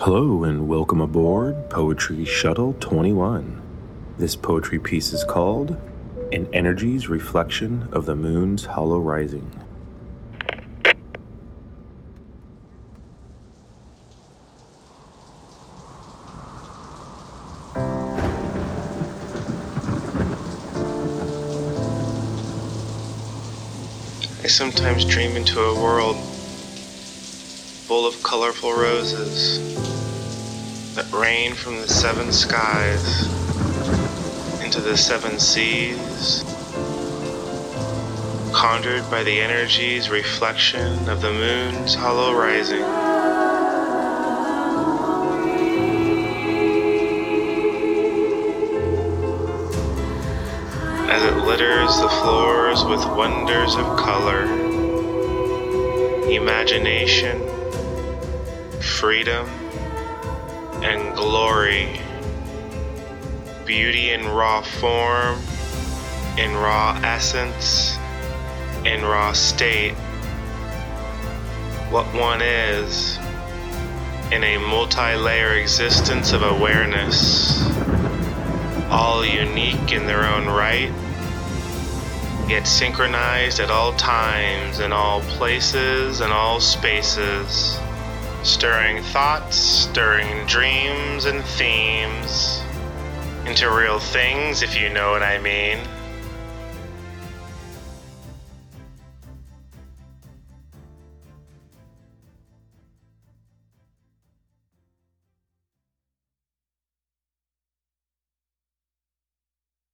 Hello and welcome aboard Poetry Shuttle 21. This poetry piece is called An Energy's Reflection of the Moon's Hollow Rising. I sometimes dream into a world full of colorful roses that rain from the seven skies into the seven seas, conjured by the energy's reflection of the moon's hollow rising. As it litters the floors with wonders of color, imagination, freedom and glory, beauty in raw form, in raw essence, in raw state, what one is, in a multi-layer existence of awareness, all unique in their own right, yet synchronized at all times, in all places, in all spaces. Stirring thoughts, stirring dreams and themes into real things, if you know what I mean.